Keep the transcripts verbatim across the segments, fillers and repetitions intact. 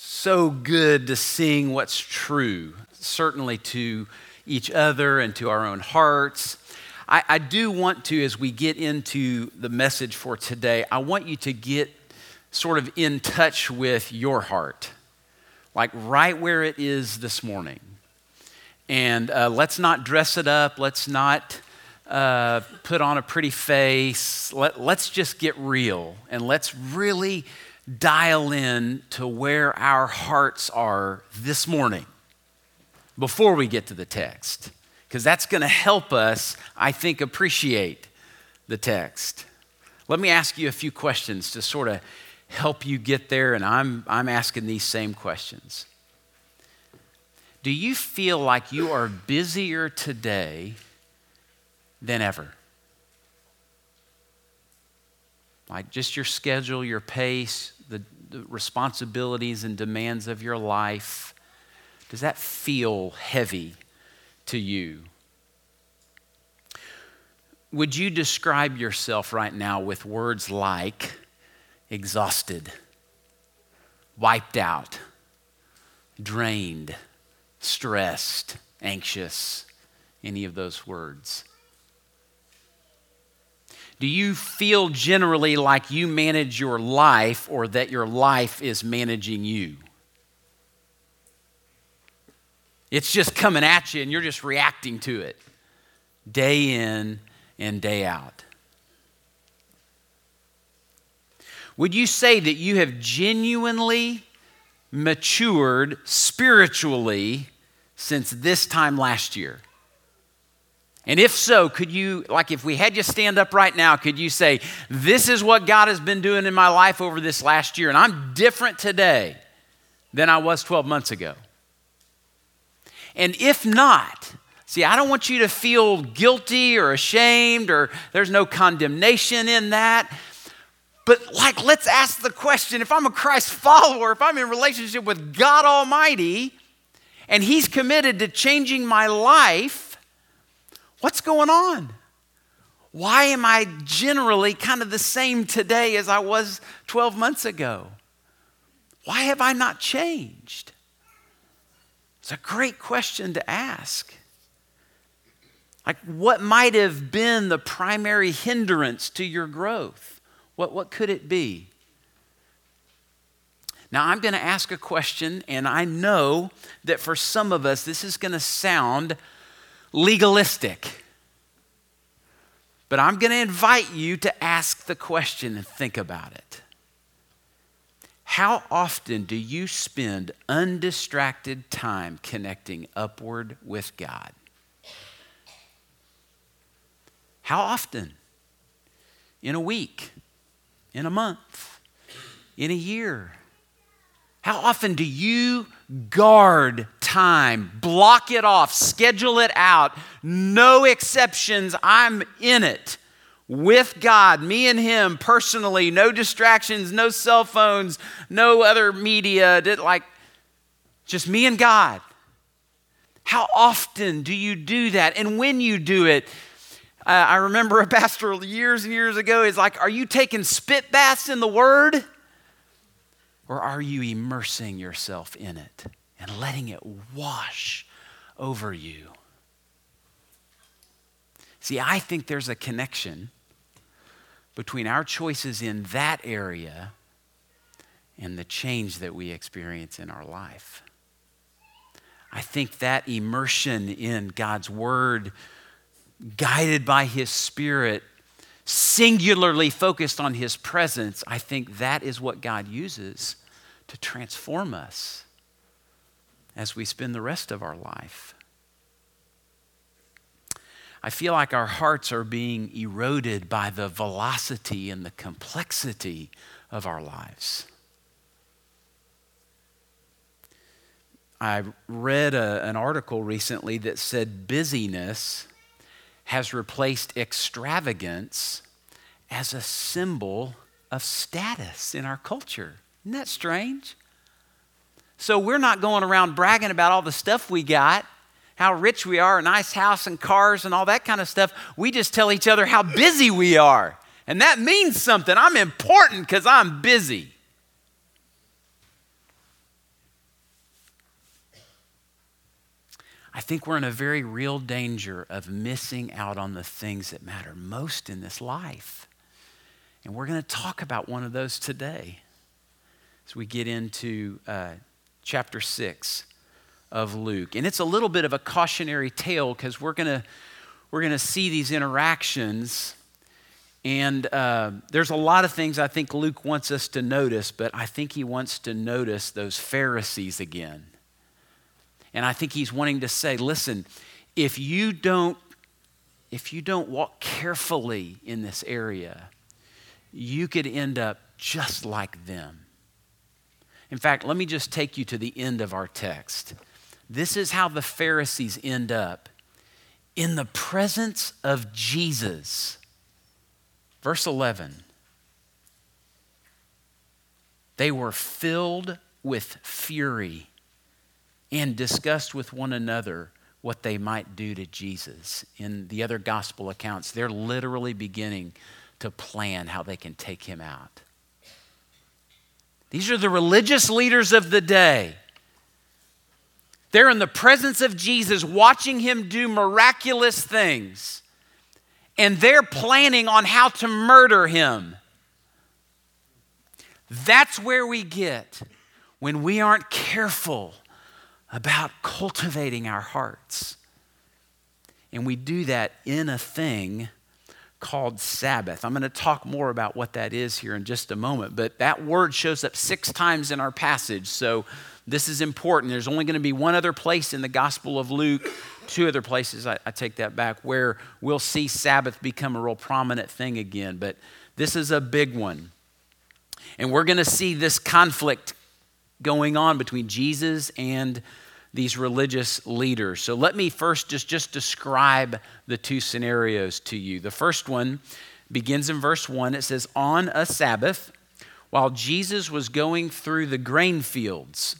so good to seeing what's true, certainly to each other and to our own hearts. I, I do want to, as we get into the message for today, I want you to get sort of in touch with your heart, like right where it is this morning. And uh, let's not dress it up. Let's not uh, put on a pretty face. Let, let's just get real, and let's really dial in to where our hearts are this morning before we get to the text, because that's going to help us, I think, appreciate the text. Let me ask you a few questions to sort of help you get there, and I'm I'm asking these same questions. Do you feel like you are busier today than ever? Like just your schedule, your pace, the, the responsibilities and demands of your life, does that feel heavy to you? Would you describe yourself right now with words like exhausted, wiped out, drained, stressed, anxious, any of those words? Do you feel generally like you manage your life, or that your life is managing you? It's just coming at you and you're just reacting to it day in and day out. Would you say that you have genuinely matured spiritually since this time last year? And if so, could you, like if we had you stand up right now, could you say, this is what God has been doing in my life over this last year, and I'm different today than I was twelve months ago? And if not, see, I don't want you to feel guilty or ashamed, or there's no condemnation in that. But like, let's ask the question, if I'm a Christ follower, if I'm in relationship with God Almighty, and He's committed to changing my life, what's going on? Why am I generally kind of the same today as I was twelve months ago? Why have I not changed? It's a great question to ask. Like, what might have been the primary hindrance to your growth? What, what could it be? Now, I'm going to ask a question, and I know that for some of us, this is going to sound legalistic. But I'm going to invite you to ask the question and think about it. How often do you spend undistracted time connecting upward with God? How often? In a week? In a month, in a year? How often do you guard time, block it off, schedule it out, no exceptions, I'm in it, with God, me and Him personally, no distractions, no cell phones, no other media, like just me and God? How often do you do that? And when you do it, Uh, I remember a pastor years and years ago, he's like, are you taking spit baths in the Word? Or are you immersing yourself in it and letting it wash over you? See, I think there's a connection between our choices in that area and the change that we experience in our life. I think that immersion in God's Word, guided by His Spirit, singularly focused on His presence, I think that is what God uses to transform us as we spend the rest of our life. I feel like our hearts are being eroded by the velocity and the complexity of our lives. I read a, an article recently that said busyness has replaced extravagance as a symbol of status in our culture. Isn't that strange? So we're not going around bragging about all the stuff we got, how rich we are, a nice house and cars and all that kind of stuff. We just tell each other how busy we are. And that means something. I'm important because I'm busy. I think we're in a very real danger of missing out on the things that matter most in this life. And we're going to talk about one of those today as we get into uh, chapter six of Luke. And it's a little bit of a cautionary tale because we're going to we're going to see these interactions. And uh, there's a lot of things I think Luke wants us to notice, but I think he wants to notice those Pharisees again. And I think he's wanting to say, listen, if you don't, if you don't walk carefully in this area, you could end up just like them. In fact, let me just take you to the end of our text. This is how the Pharisees end up in the presence of Jesus. Verse eleven. They were filled with fury and discussed with one another what they might do to Jesus. In the other gospel accounts, they're literally beginning to plan how they can take him out. These are the religious leaders of the day. They're in the presence of Jesus, watching him do miraculous things, and they're planning on how to murder him. That's where we get when we aren't careful about cultivating our hearts. And we do that in a thing called Sabbath. I'm going to talk more about what that is here in just a moment, but that word shows up six times in our passage, so this is important. There's only going to be one other place in the Gospel of Luke, two other places, I, I take that back, where we'll see Sabbath become a real prominent thing again, but this is a big one. And we're going to see this conflict going on between Jesus and these religious leaders. So let me first just, just describe the two scenarios to you. The first one begins in verse one. It says, on a Sabbath, while Jesus was going through the grain fields,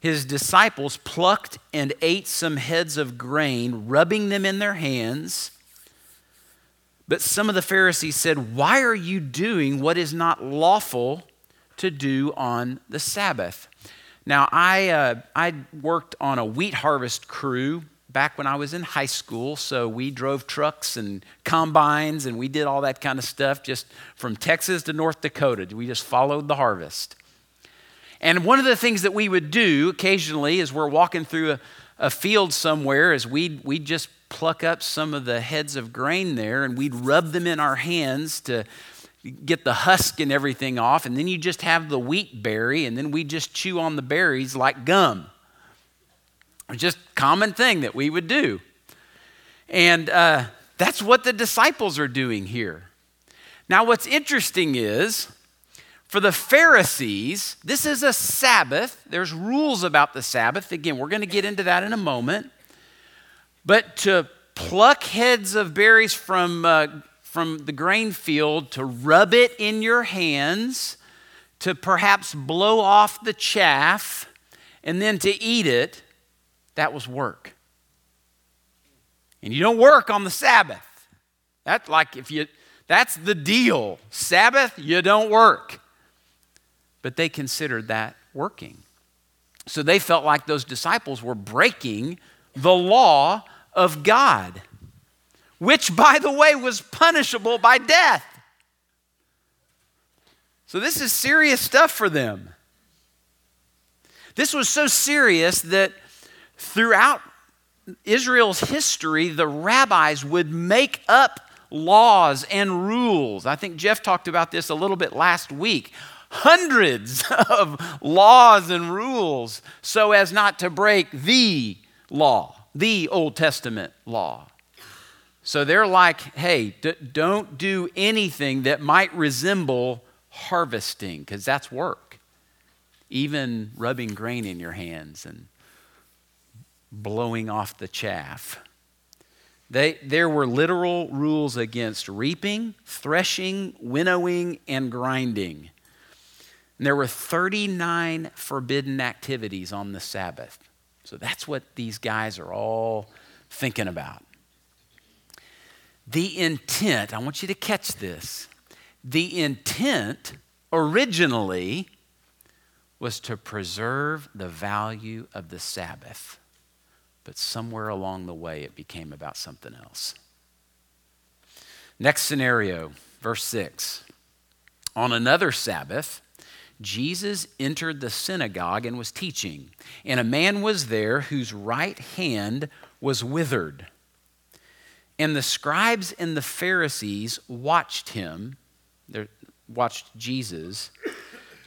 his disciples plucked and ate some heads of grain, rubbing them in their hands. But some of the Pharisees said, "Why are you doing what is not lawful to do on the Sabbath?" Now, I uh, I worked on a wheat harvest crew back when I was in high school, so we drove trucks and combines, and we did all that kind of stuff just from Texas to North Dakota. We just followed the harvest. And one of the things that we would do occasionally as we're walking through a, a field somewhere is we'd, we'd just pluck up some of the heads of grain there, and we'd rub them in our hands to get the husk and everything off, and then you just have the wheat berry, and then we just chew on the berries like gum. It's just a common thing that we would do. And uh, that's what the disciples are doing here. Now, what's interesting is, for the Pharisees, this is a Sabbath. There's rules about the Sabbath. Again, we're going to get into that in a moment. But to pluck heads of berries from uh, from the grain field, to rub it in your hands, to perhaps blow off the chaff, and then to eat it, that was work. And you don't work on the Sabbath. That's like if you, that's the deal. Sabbath, you don't work. But they considered that working. So they felt like those disciples were breaking the law of God, which, by the way, was punishable by death. So this is serious stuff for them. This was so serious that throughout Israel's history, the rabbis would make up laws and rules. I think Jeff talked about this a little bit last week. Hundreds of laws and rules so as not to break the law, the Old Testament law. So they're like, hey, d- don't do anything that might resemble harvesting, because that's work. Even rubbing grain in your hands and blowing off the chaff. They, there were literal rules against reaping, threshing, winnowing, and grinding. And there were thirty-nine forbidden activities on the Sabbath. So that's what these guys are all thinking about. The intent, I want you to catch this, the intent originally was to preserve the value of the Sabbath, But somewhere along the way, it became about something else. Next scenario, verse six. On another Sabbath, Jesus entered the synagogue and was teaching, and a man was there whose right hand was withered. And the scribes and the Pharisees watched him, watched Jesus,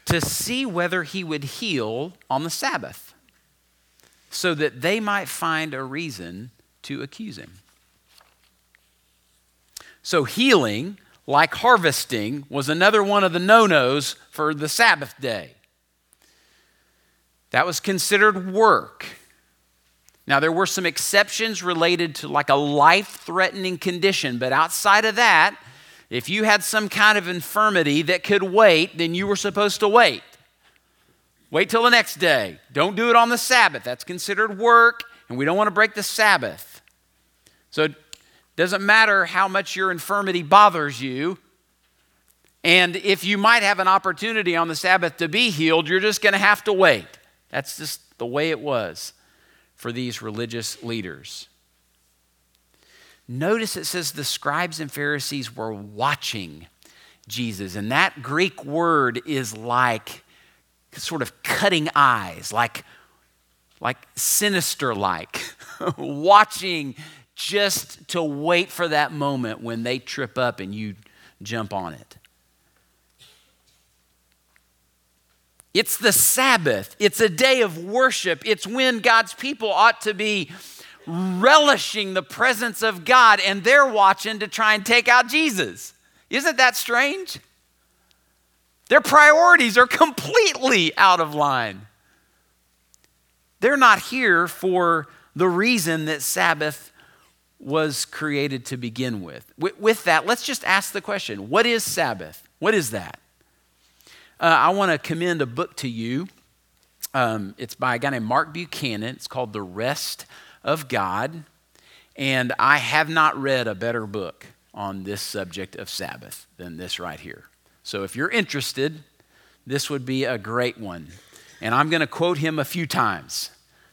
to see whether he would heal on the Sabbath, so that they might find a reason to accuse him. So healing, like harvesting, was another one of the no-nos for the Sabbath day. That was considered work. Now, there were some exceptions related to like a life-threatening condition, but outside of that, if you had some kind of infirmity that could wait, then you were supposed to wait. Wait till the next day. Don't do it on the Sabbath. That's considered work, and we don't want to break the Sabbath. So it doesn't matter how much your infirmity bothers you, and if you might have an opportunity on the Sabbath to be healed, you're just going to have to wait. That's just the way it was for these religious leaders. Notice it says the scribes and Pharisees were watching Jesus. And that Greek word is like sort of cutting eyes, like, like sinister-like, watching just to wait for that moment when they trip up and you jump on it. It's the Sabbath. It's a day of worship. It's when God's people ought to be relishing the presence of God, and they're watching to try and take out Jesus. Isn't that strange? Their priorities are completely out of line. They're not here for the reason that Sabbath was created to begin with. With that, let's just ask the question, what is Sabbath? What is that? Uh, I want to commend a book to you. Um, it's by a guy named Mark Buchanan. It's called The Rest of God, and I have not read a better book on this subject of Sabbath than this right here. So if you're interested, this would be a great one. And I'm going to quote him a few times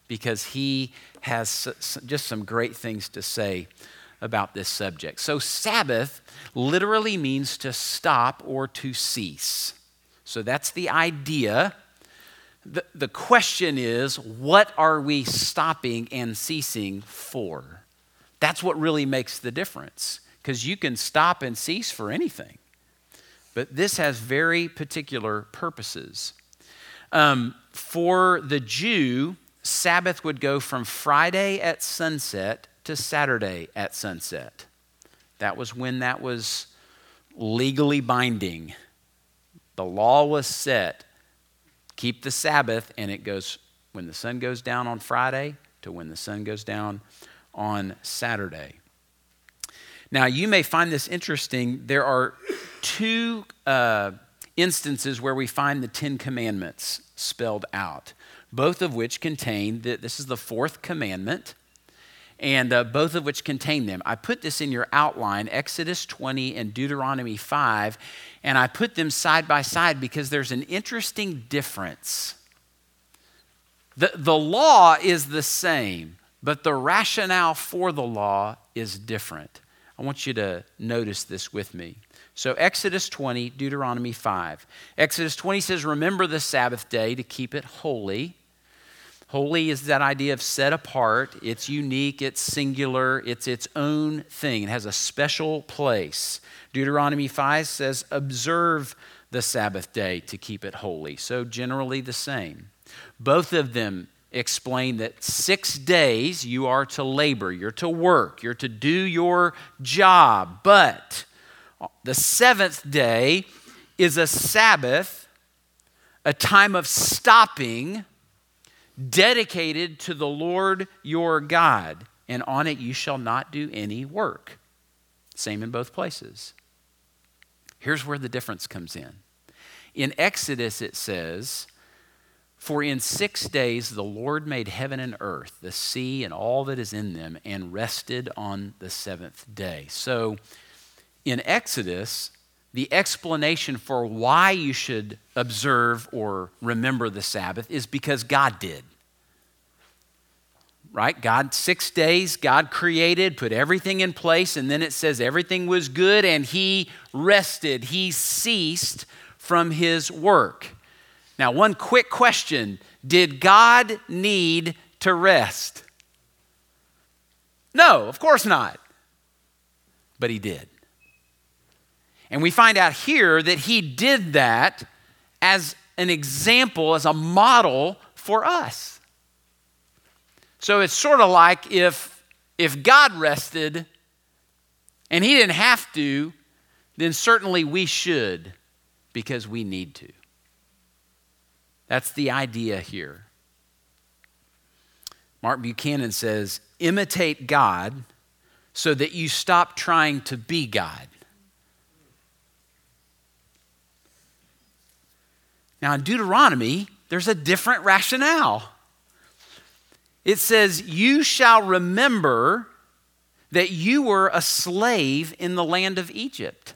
because he has just some great things to say about this subject. So Sabbath literally means to stop or to cease. So that's the idea. The, the question is, what are we stopping and ceasing for? That's what really makes the difference, because you can stop and cease for anything. But this has very particular purposes. Um, for the Jew, Sabbath would go from Friday at sunset to Saturday at sunset. That was when that was legally binding. The law was set. Keep the Sabbath, and it goes when the sun goes down on Friday to when the sun goes down on Saturday. Now, you may find this interesting. There are two uh, instances where we find the Ten Commandments spelled out, both of which contain, the, this is the fourth commandment, and uh, both of which contain them. I put this in your outline, Exodus twenty and Deuteronomy five, and I put them side by side because there's an interesting difference. The, the law is the same, but the rationale for the law is different. I want you to notice this with me. So Exodus twenty, Deuteronomy five. Exodus twenty says, remember the Sabbath day to keep it holy. Holy is that idea of set apart. It's unique, it's singular, it's its own thing. It has a special place. Deuteronomy five says, observe the Sabbath day to keep it holy. So generally the same. Both of them explain that six days you are to labor, you're to work, you're to do your job. But the seventh day is a Sabbath, a time of stopping, dedicated to the Lord your God, and on it you shall not do any work. Same in both places. Here's where the difference comes in. In Exodus it says, for in six days the Lord made heaven and earth, the sea and all that is in them, and rested on the seventh day. So in Exodus, the explanation for why you should observe or remember the Sabbath is because God did. right? God, six days, God created, put everything in place, and then it says everything was good and he rested. He ceased from his work. Now, one quick question. Did God need to rest? No, of course not. But he did. And we find out here that he did that as an example, as a model for us. So it's sort of like if, if God rested and he didn't have to, then certainly we should, because we need to. That's the idea here. Mark Buchanan says, imitate God so that you stop trying to be God. Now in Deuteronomy, there's a different rationale. It says, you shall remember that you were a slave in the land of Egypt,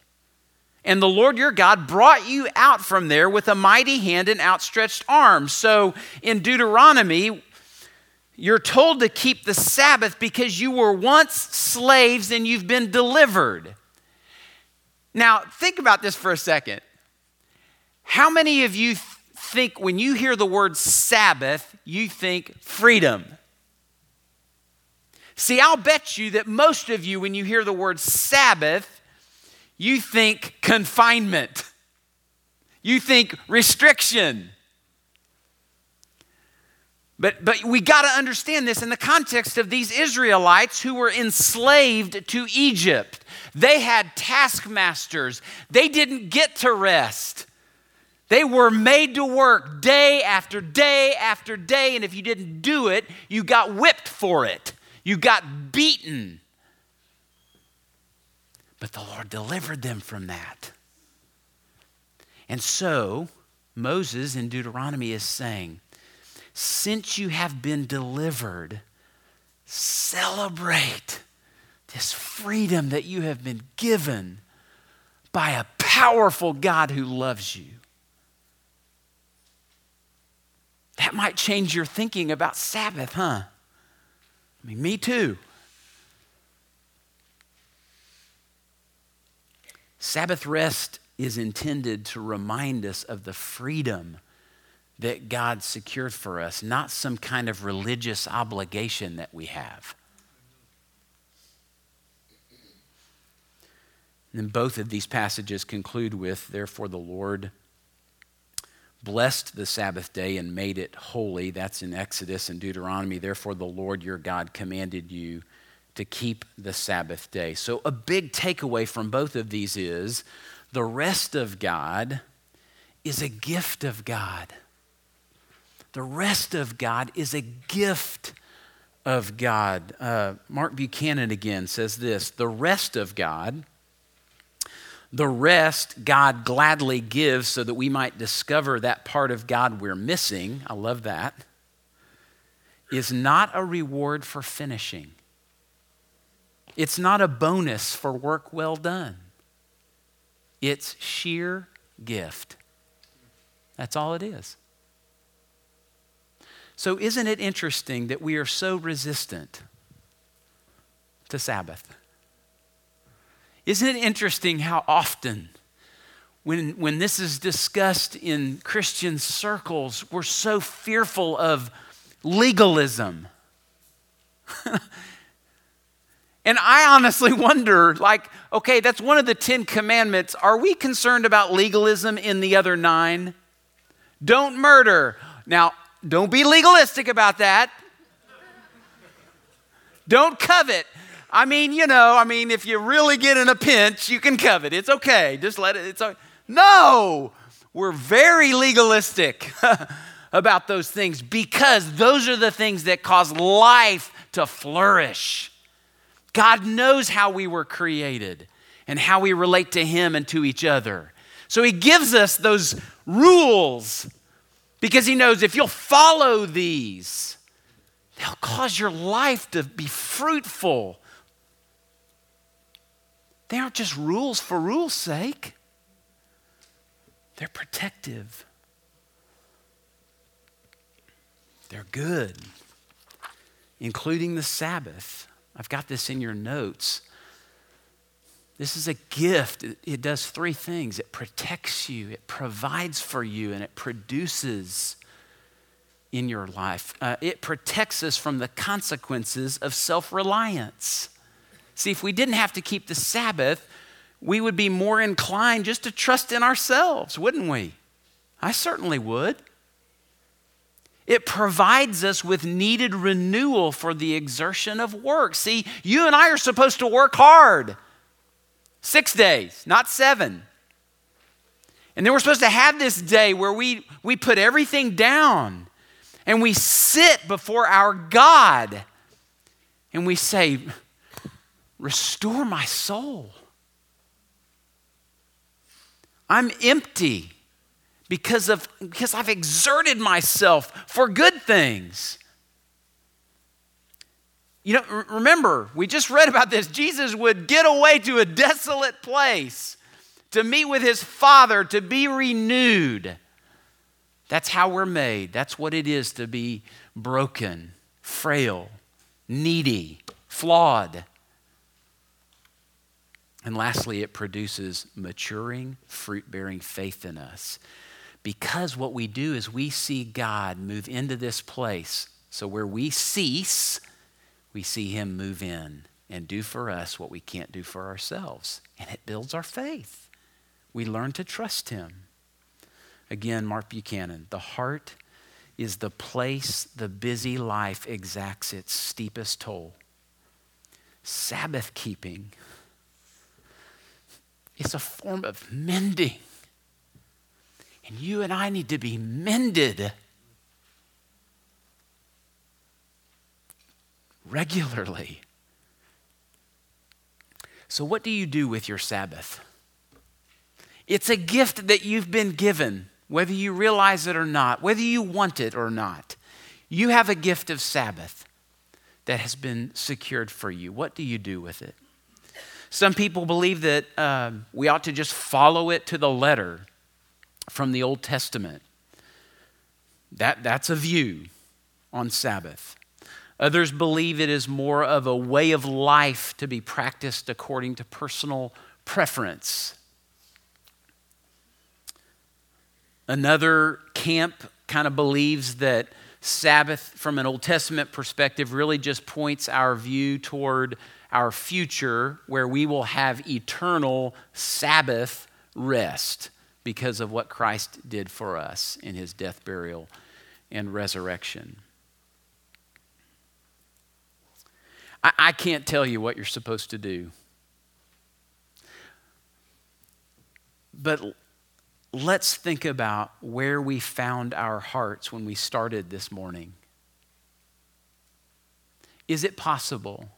and the Lord your God brought you out from there with a mighty hand and outstretched arm. So in Deuteronomy, you're told to keep the Sabbath because you were once slaves and you've been delivered. Now, think about this for a second. How many of you th- think when you hear the word Sabbath, you think freedom? See, I'll bet you that most of you, when you hear the word Sabbath, you think confinement. You think restriction. But, but we got to understand this in the context of these Israelites who were enslaved to Egypt. They had taskmasters. They didn't get to rest. They were made to work day after day after day, and if you didn't do it, you got whipped for it. You got beaten. But the Lord delivered them from that. And so Moses in Deuteronomy is saying, since you have been delivered, celebrate this freedom that you have been given by a powerful God who loves you. That might change your thinking about Sabbath, huh? I mean, me too. Sabbath rest is intended to remind us of the freedom that God secured for us, not some kind of religious obligation that we have. And then both of these passages conclude with, therefore the Lord blessed the Sabbath day and made it holy. That's in Exodus and Deuteronomy. Therefore, the Lord your God commanded you to keep the Sabbath day. So a big takeaway from both of these is the rest of God is a gift of God. The rest of God is a gift of God. Uh, Mark Buchanan again says this, the rest of God The rest God gladly gives so that we might discover that part of God we're missing, I love that, is not a reward for finishing. It's not a bonus for work well done. It's sheer gift. That's all it is. So isn't it interesting that we are so resistant to Sabbath? Isn't it interesting how often when, when this is discussed in Christian circles, we're so fearful of legalism? And I honestly wonder, like, okay, that's one of the Ten Commandments. Are we concerned about legalism in the other nine? Don't murder. Now, don't be legalistic about that. Don't covet. I mean, you know, I mean, if you really get in a pinch, you can covet. It's okay. Just let it. It's okay. No, we're very legalistic about those things because those are the things that cause life to flourish. God knows how we were created and how we relate to him and to each other. So he gives us those rules because he knows if you'll follow these, they'll cause your life to be fruitful. They aren't just rules for rule's sake. They're protective. They're good. including the Sabbath. I've got this in your notes. This is a gift. It does three things. It protects you, it provides for you, and it produces in your life. Uh, it protects us from the consequences of self-reliance. See, if we didn't have to keep the Sabbath, we would be more inclined just to trust in ourselves, wouldn't we? I certainly would. It provides us with needed renewal for the exertion of work. See, you and I are supposed to work hard. Six days, not seven. And then we're supposed to have this day where we, we put everything down and we sit before our God and we say, restore my soul. I'm empty because of because I've exerted myself for good things. You know, remember, we just read about this. Jesus would get away to a desolate place to meet with his Father, to be renewed. That's how we're made. That's what it is to be broken, frail, needy, flawed. And lastly, it produces maturing, fruit-bearing faith in us. Because what we do is we see God move into this place. So where we cease, we see him move in and do for us what we can't do for ourselves. And it builds our faith. We learn to trust him. Again, Mark Buchanan, the heart is the place the busy life exacts its steepest toll. Sabbath keeping is a form of mending. And you and I need to be mended regularly. So what do you do with your Sabbath? It's a gift that you've been given, whether you realize it or not, whether you want it or not. You have a gift of Sabbath that has been secured for you. What do you do with it? Some people believe that um, we ought to just follow it to the letter from the Old Testament. That, that's a view on Sabbath. Others believe it is more of a way of life to be practiced according to personal preference. Another camp kind of believes that Sabbath, from an Old Testament perspective, really just points our view toward our future where we will have eternal Sabbath rest because of what Christ did for us in his death, burial, and resurrection. I can't tell you what you're supposed to do. But let's think about where we found our hearts when we started this morning. Is it possible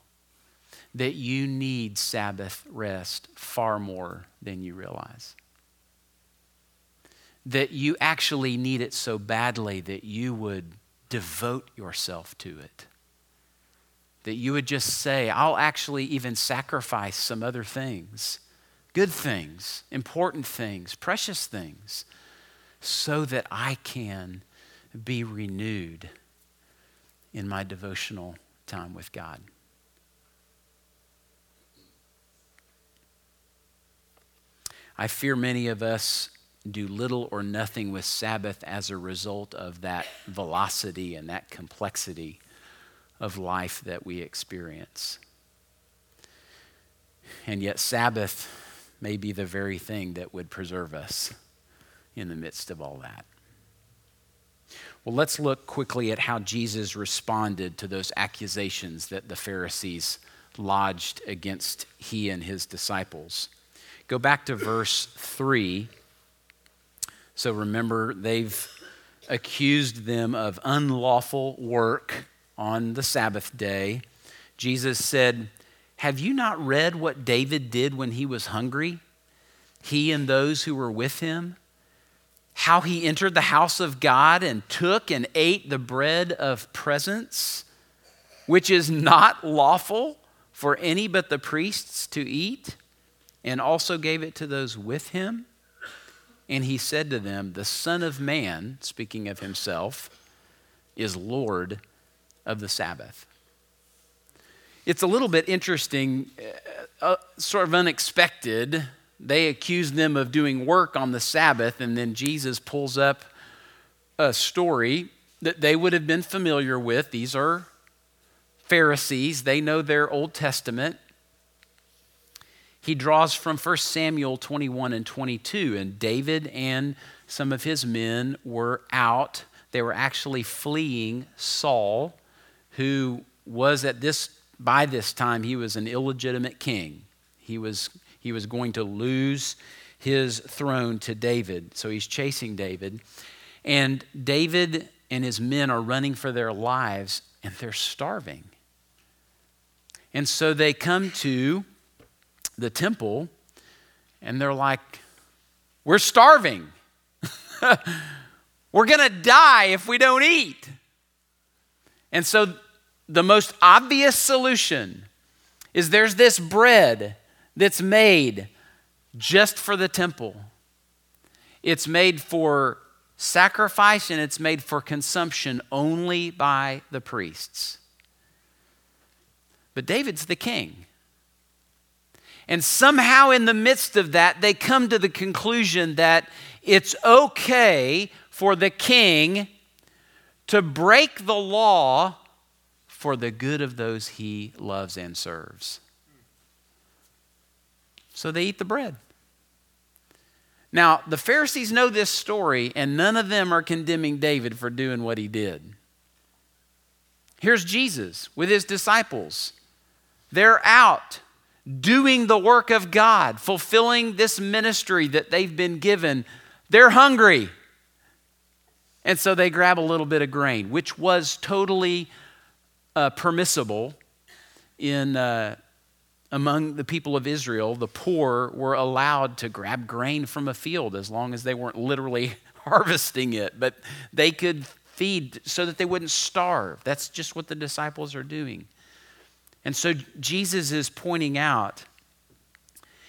that you need Sabbath rest far more than you realize? That you actually need it so badly that you would devote yourself to it? That you would just say, I'll actually even sacrifice some other things, good things, important things, precious things, so that I can be renewed in my devotional time with God. I fear many of us do little or nothing with Sabbath as a result of that velocity and that complexity of life that we experience. And yet Sabbath may be the very thing that would preserve us in the midst of all that. Well, let's look quickly at how Jesus responded to those accusations that the Pharisees lodged against he and his disciples. Go back to verse three. So remember, they've accused them of unlawful work on the Sabbath day. Jesus said, have you not read what David did when he was hungry? He and those who were with him, how he entered the house of God and took and ate the bread of presence, which is not lawful for any but the priests to eat, and also gave it to those with him. And he said to them, the Son of Man, speaking of himself, is Lord of the Sabbath. It's a little bit interesting, uh, sort of unexpected. They accuse them of doing work on the Sabbath, and then Jesus pulls up a story that they would have been familiar with. These are Pharisees. They know their Old Testament. He draws from First Samuel twenty-one and twenty-two, and David and some of his men were out. They were actually fleeing Saul, who was at this, by this time, he was an illegitimate king. He was, he was going to lose his throne to David, so he's chasing David. And David and his men are running for their lives, and they're starving. And so they come to the temple, and they're like, we're starving. We're going to die if we don't eat. And so the most obvious solution is there's this bread that's made just for the temple. It's made for sacrifice, and it's made for consumption only by the priests. But David's the king. And somehow in the midst of that, they come to the conclusion that it's okay for the king to break the law for the good of those he loves and serves. So they eat the bread. Now, the Pharisees know this story, and none of them are condemning David for doing what he did. Here's Jesus with his disciples. They're out doing the work of God, fulfilling this ministry that they've been given. They're hungry. And so they grab a little bit of grain, which was totally uh, permissible in uh, among the people of Israel. The poor were allowed to grab grain from a field as long as they weren't literally harvesting it, but they could feed so that they wouldn't starve. That's just what the disciples are doing. And so Jesus is pointing out,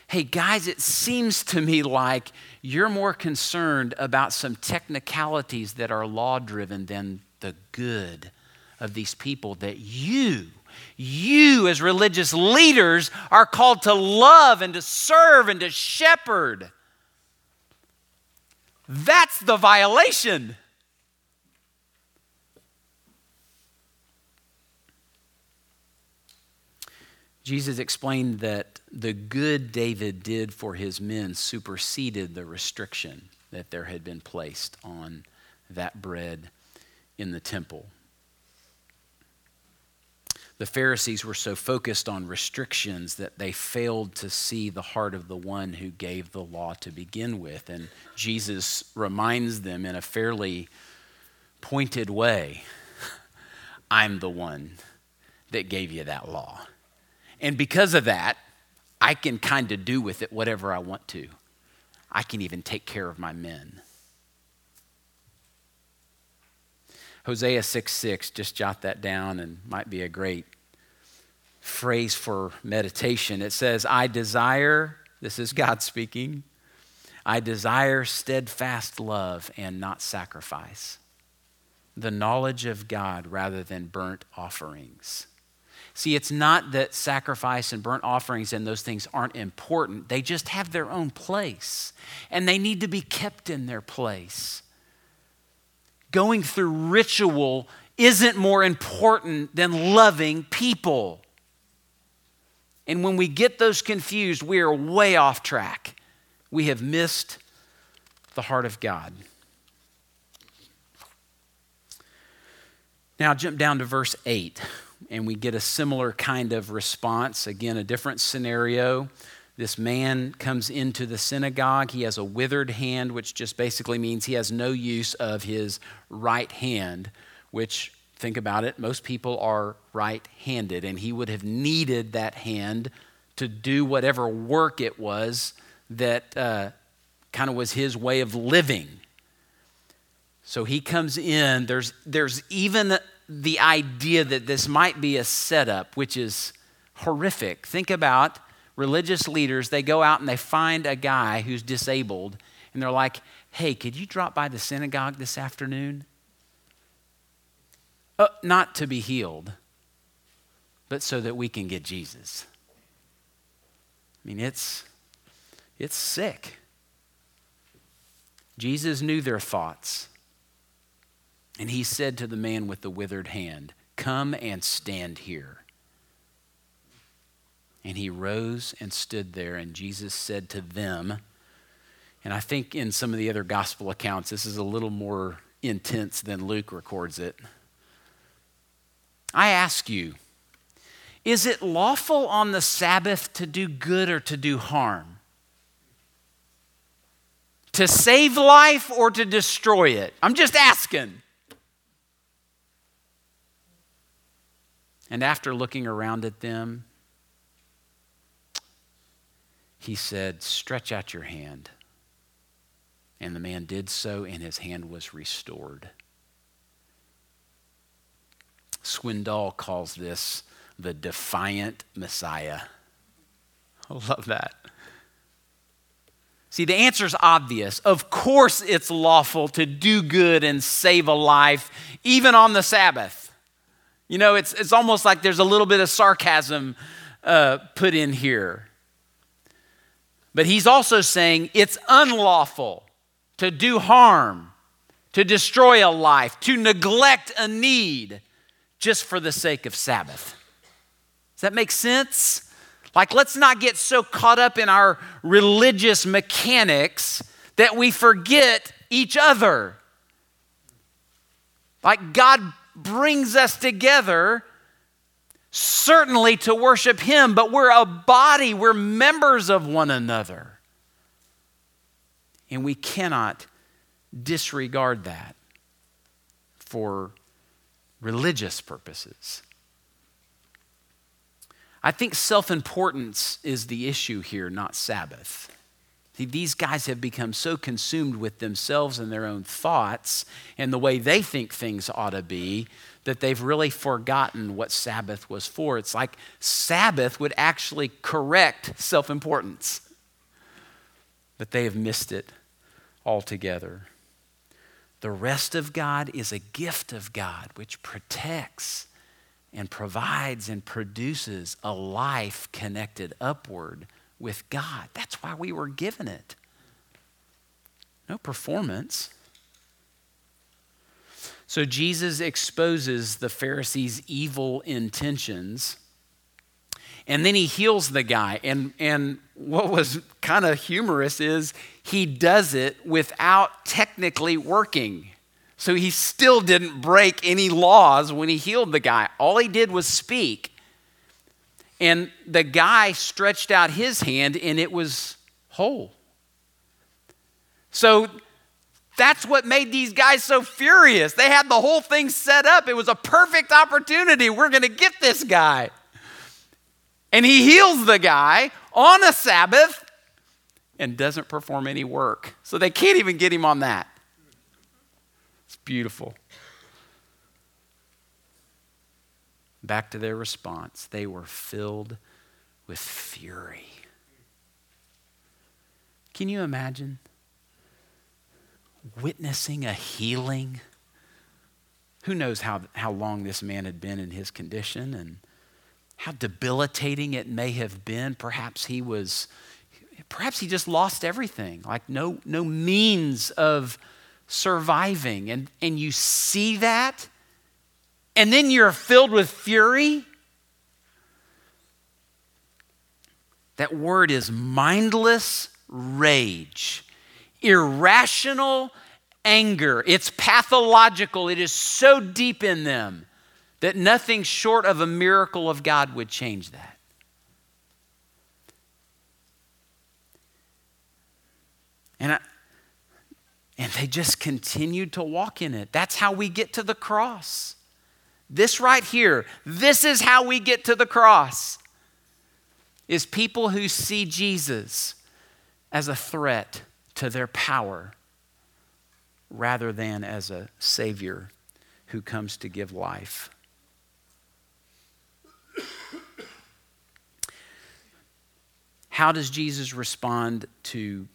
hey, guys, it seems to me like you're more concerned about some technicalities that are law-driven than the good of these people that you, you as religious leaders are called to love and to serve and to shepherd. That's the violation. Jesus explained that the good David did for his men superseded the restriction that there had been placed on that bread in the temple. The Pharisees were so focused on restrictions that they failed to see the heart of the one who gave the law to begin with. And Jesus reminds them in a fairly pointed way, I'm the one that gave you that law. And because of that, I can kind of do with it whatever I want to. I can even take care of my men. Hosea six six, just jot that down and might be a great phrase for meditation. It says, I desire, this is God speaking, I desire steadfast love and not sacrifice, the knowledge of God rather than burnt offerings. See, it's not that sacrifice and burnt offerings and those things aren't important. They just have their own place, and they need to be kept in their place. Going through ritual isn't more important than loving people. And when we get those confused, we are way off track. We have missed the heart of God. Now jump down to verse eight. And we get a similar kind of response. Again, a different scenario. This man comes into the synagogue. He has a withered hand, which just basically means he has no use of his right hand, which, think about it, most people are right-handed. And he would have needed that hand to do whatever work it was that uh, kind of was his way of living. So he comes in. There's, there's even... A, the idea that this might be a setup, which is horrific. Think about religious leaders. They go out and they find a guy who's disabled, and they're like, hey, could you drop by the synagogue this afternoon? Uh, not to be healed, but so that we can get Jesus. I mean, it's it's sick. Jesus knew their thoughts. And he said to the man with the withered hand, "Come and stand here." And he rose and stood there, and Jesus said to them, and I think in some of the other gospel accounts, this is a little more intense than Luke records it, "I ask you, is it lawful on the Sabbath to do good or to do harm? To save life or to destroy it? I'm just asking." And after looking around at them, he said, "Stretch out your hand." And the man did so, and his hand was restored. Swindoll calls this the defiant Messiah. I love that. See, the answer's obvious. Of course it's lawful to do good and save a life, even on the Sabbath. You know, it's it's almost like there's a little bit of sarcasm uh, put in here. But he's also saying it's unlawful to do harm, to destroy a life, to neglect a need just for the sake of Sabbath. Does that make sense? Like, let's not get so caught up in our religious mechanics that we forget each other. Like, God brings us together certainly to worship him, but we're a body, we're members of one another. And we cannot disregard that for religious purposes. I think self-importance is the issue here, not Sabbath. See, these guys have become so consumed with themselves and their own thoughts and the way they think things ought to be that they've really forgotten what Sabbath was for. It's like Sabbath would actually correct self-importance, but they have missed it altogether. The rest of God is a gift of God which protects and provides and produces a life connected upward with God. That's why we were given it. No performance. So Jesus exposes the Pharisees' evil intentions, and then he heals the guy. And, and what was kind of humorous is he does it without technically working. So he still didn't break any laws when he healed the guy. All he did was speak. And the guy stretched out his hand and it was whole. So that's what made these guys so furious. They had the whole thing set up. It was a perfect opportunity. We're going to get this guy. And he heals the guy on a Sabbath and doesn't perform any work. So they can't even get him on that. Beautiful. Back to their response. They were filled with fury. Can you imagine witnessing a healing? Who knows how, how long this man had been in his condition and how debilitating it may have been. Perhaps he was, perhaps he just lost everything. Like no, no means of surviving, and, and you see that, and then you're filled with fury. That word is mindless rage, irrational anger. It's pathological. It is so deep in them that nothing short of a miracle of God would change that. And I And they just continued to walk in it. That's how we get to the cross. This right here, this is how we get to the cross, is people who see Jesus as a threat to their power rather than as a Savior who comes to give life. How does Jesus respond to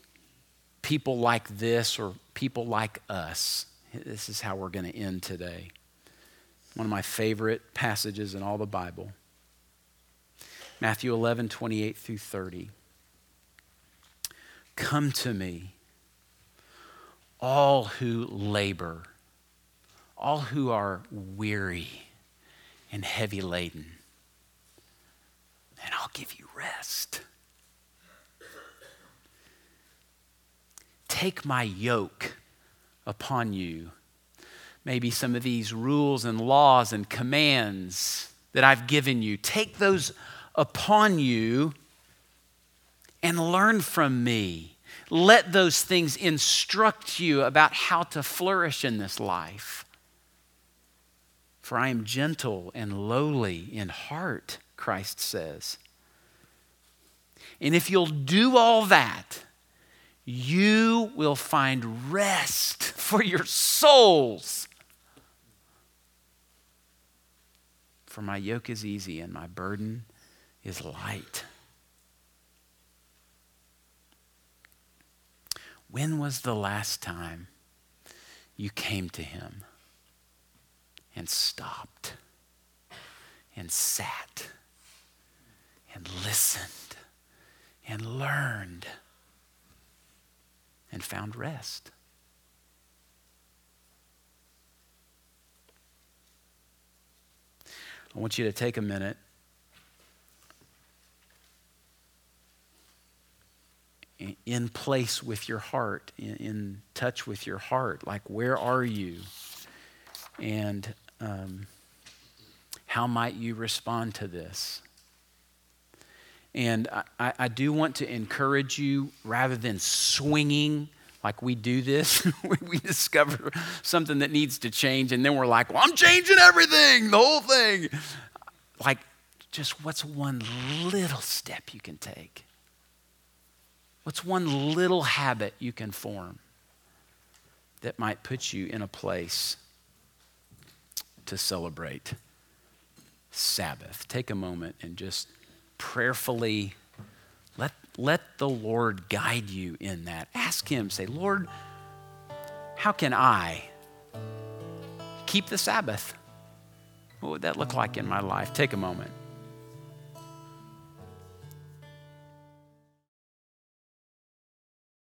people like this or people like us? This is how we're going to end today. One of my favorite passages in all the Bible. Matthew eleven, twenty-eight through thirty. Come to me, all who labor, all who are weary and heavy laden, and I'll give you rest. Take my yoke upon you. Maybe some of these rules and laws and commands that I've given you, take those upon you and learn from me. Let those things instruct you about how to flourish in this life. For I am gentle and lowly in heart, Christ says. And if you'll do all that, you will find rest for your souls. For my yoke is easy and my burden is light. When was the last time you came to him and stopped and sat and listened and learned and found rest? I want you to take a minute in place with your heart, in, in touch with your heart. Like, where are you? And um, how might you respond to this? And I, I do want to encourage you, rather than swinging like we do this, we discover something that needs to change and then we're like, well, I'm changing everything, the whole thing. Like, just what's one little step you can take? What's one little habit you can form that might put you in a place to celebrate Sabbath? Take a moment and just prayerfully let, let the Lord guide you in that. Ask him, say, Lord, how can I keep the Sabbath? What would that look like in my life? Take a moment.